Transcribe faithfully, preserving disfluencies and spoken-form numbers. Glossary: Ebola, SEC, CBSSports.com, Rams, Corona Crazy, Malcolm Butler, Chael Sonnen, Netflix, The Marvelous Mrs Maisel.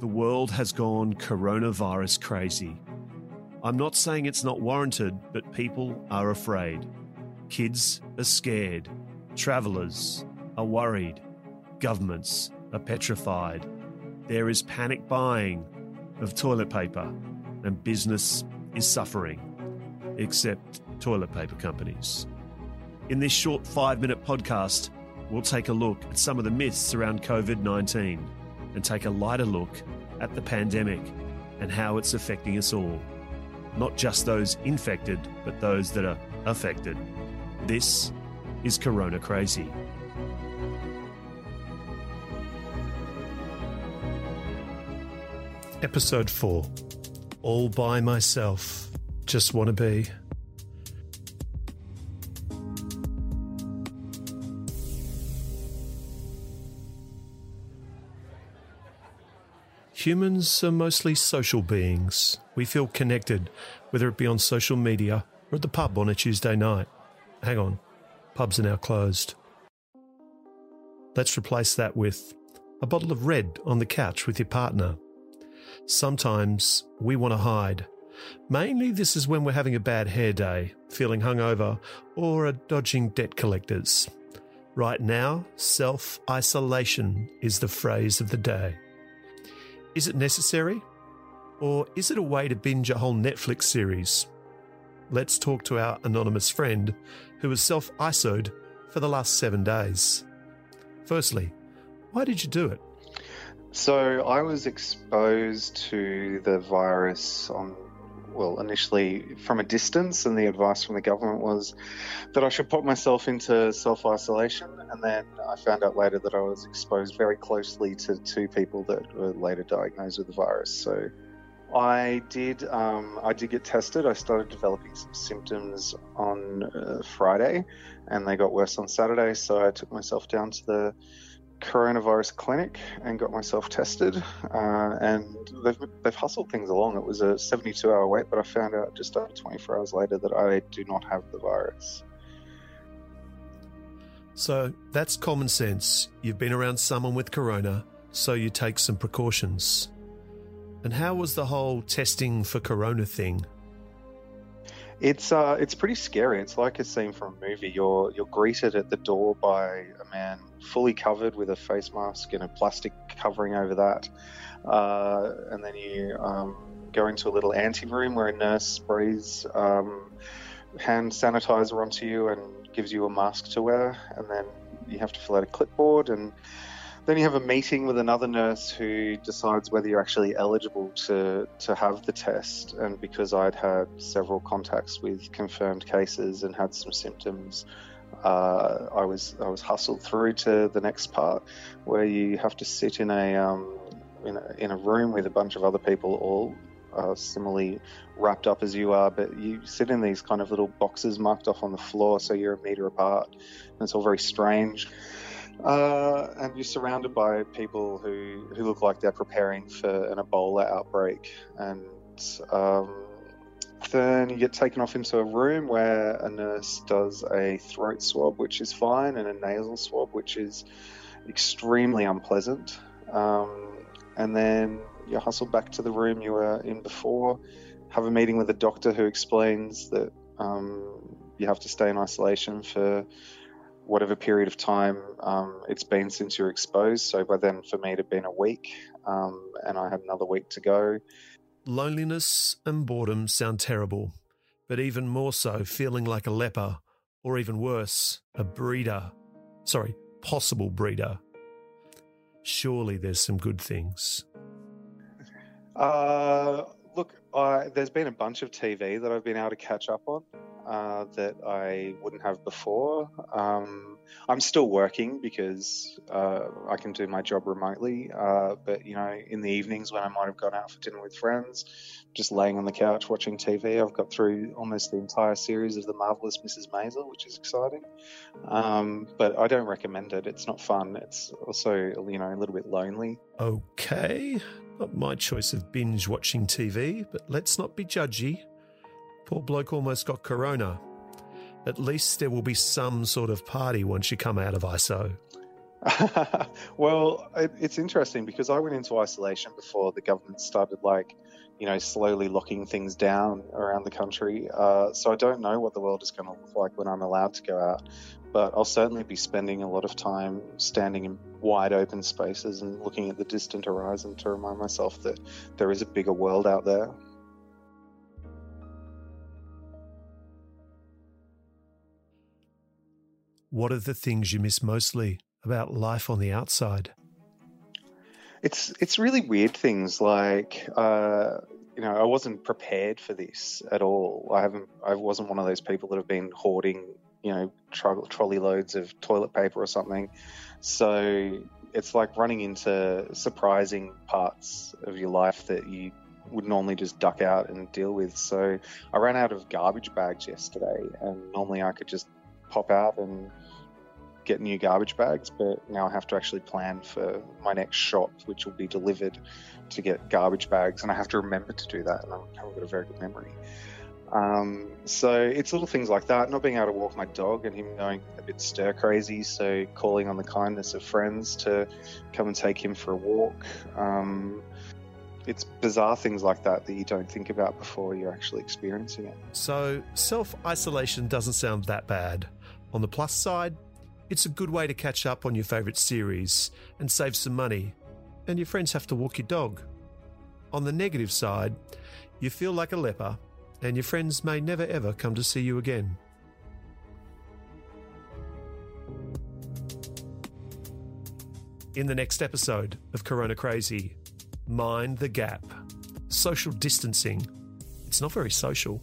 The world has gone coronavirus crazy. I'm not saying it's not warranted, but people are afraid. Kids are scared. Travellers are worried. Governments are petrified. There is panic buying of toilet paper, and business is suffering, except toilet paper companies. In this short five-minute podcast, we'll take a look at some of the myths around covid nineteen and take a lighter look at the pandemic and how it's affecting us all. Not just those infected, but those that are affected. This is Corona Crazy. Episode four. All by myself. Just want to be. Humans are mostly social beings. We feel connected, whether it be on social media or at the pub on a Tuesday night. Hang on, pubs are now closed. Let's replace that with a bottle of red on the couch with your partner. Sometimes we want to hide. Mainly this is when we're having a bad hair day, feeling hungover, or are dodging debt collectors. Right now, self-isolation is the phrase of the day. Is it necessary? Or is it a way to binge a whole Netflix series? Let's talk to our anonymous friend who has self-isoed for the last seven days. Firstly, why did you do it? So I was exposed to the virus on, well, initially from a distance, and the advice from the government was that I should put myself into self-isolation, and then I found out later that I was exposed very closely to two people that were later diagnosed with the virus. So I did um, I did get tested. I started developing some symptoms on uh, Friday, and they got worse on Saturday, so I took myself down to the coronavirus clinic and got myself tested, uh, and they've, they've hustled things along. It was a seventy-two hour wait, but I found out just over twenty-four hours later that I do not have the virus. So that's common sense. You've been around someone with corona, so you take some precautions. And how was the whole testing for corona thing? It's uh, it's pretty scary. It's like a scene from a movie. You're you're greeted at the door by a man fully covered with a face mask and a plastic covering over that, uh, and then you um, go into a little ante room where a nurse sprays um, hand sanitizer onto you and gives you a mask to wear, and then you have to fill out a clipboard, and then you have a meeting with another nurse who decides whether you're actually eligible to, to have the test. And because I'd had several contacts with confirmed cases and had some symptoms, uh, I was I was hustled through to the next part, where you have to sit in a um in a, in a room with a bunch of other people, all uh, similarly wrapped up as you are, but you sit in these kind of little boxes marked off on the floor, so you're a meter apart, and it's all very strange. Uh, and you're surrounded by people who, who look like they're preparing for an Ebola outbreak. And um, then you get taken off into a room where a nurse does a throat swab, which is fine, and a nasal swab, which is extremely unpleasant. Um, and then you're hustled back to the room you were in before, have a meeting with a doctor who explains that um, you have to stay in isolation for whatever period of time um, it's been since you're exposed. So by then, for me, it had been a week, um, and I had another week to go. Loneliness and boredom sound terrible, but even more so feeling like a leper, or even worse, a breeder. Sorry, possible breeder. Surely there's some good things. Uh, look, I, there's been a bunch of T V that I've been able to catch up on. Uh, that I wouldn't have before. Um, I'm still working because uh, I can do my job remotely, uh, but, you know, in the evenings when I might have gone out for dinner with friends, just laying on the couch watching T V, I've got through almost the entire series of The Marvelous Mrs Maisel, which is exciting. Um, but I don't recommend it. It's not fun. It's also, you know, a little bit lonely. Okay. Not my choice of binge watching T V, but let's not be judgy. Poor bloke almost got corona. At least there will be some sort of party once you come out of I S O. Well, it, it's interesting because I went into isolation before the government started, like, you know, slowly locking things down around the country. Uh, so I don't know what the world is going to look like when I'm allowed to go out, but I'll certainly be spending a lot of time standing in wide open spaces and looking at the distant horizon to remind myself that there is a bigger world out there. What are the things you miss mostly about life on the outside? It's it's really weird things like, uh, you know, I wasn't prepared for this at all. I haven't, I wasn't one of those people that have been hoarding, you know, tro- trolley loads of toilet paper or something. So it's like running into surprising parts of your life that you would normally just duck out and deal with. So I ran out of garbage bags yesterday, and normally I could just pop out and get new garbage bags, but now I have to actually plan for my next shop, which will be delivered, to get garbage bags, and I have to remember to do that, and I haven't got a very good memory. Um, so it's little things like that, not being able to walk my dog and him going a bit stir crazy, so calling on the kindness of friends to come and take him for a walk. Um, it's bizarre things like that that you don't think about before you're actually experiencing it. So self-isolation doesn't sound that bad. On the plus side, it's a good way to catch up on your favourite series and save some money, and your friends have to walk your dog. On the negative side, you feel like a leper, and your friends may never ever come to see you again. In the next episode of Corona Crazy, mind the gap. Social distancing. It's not very social.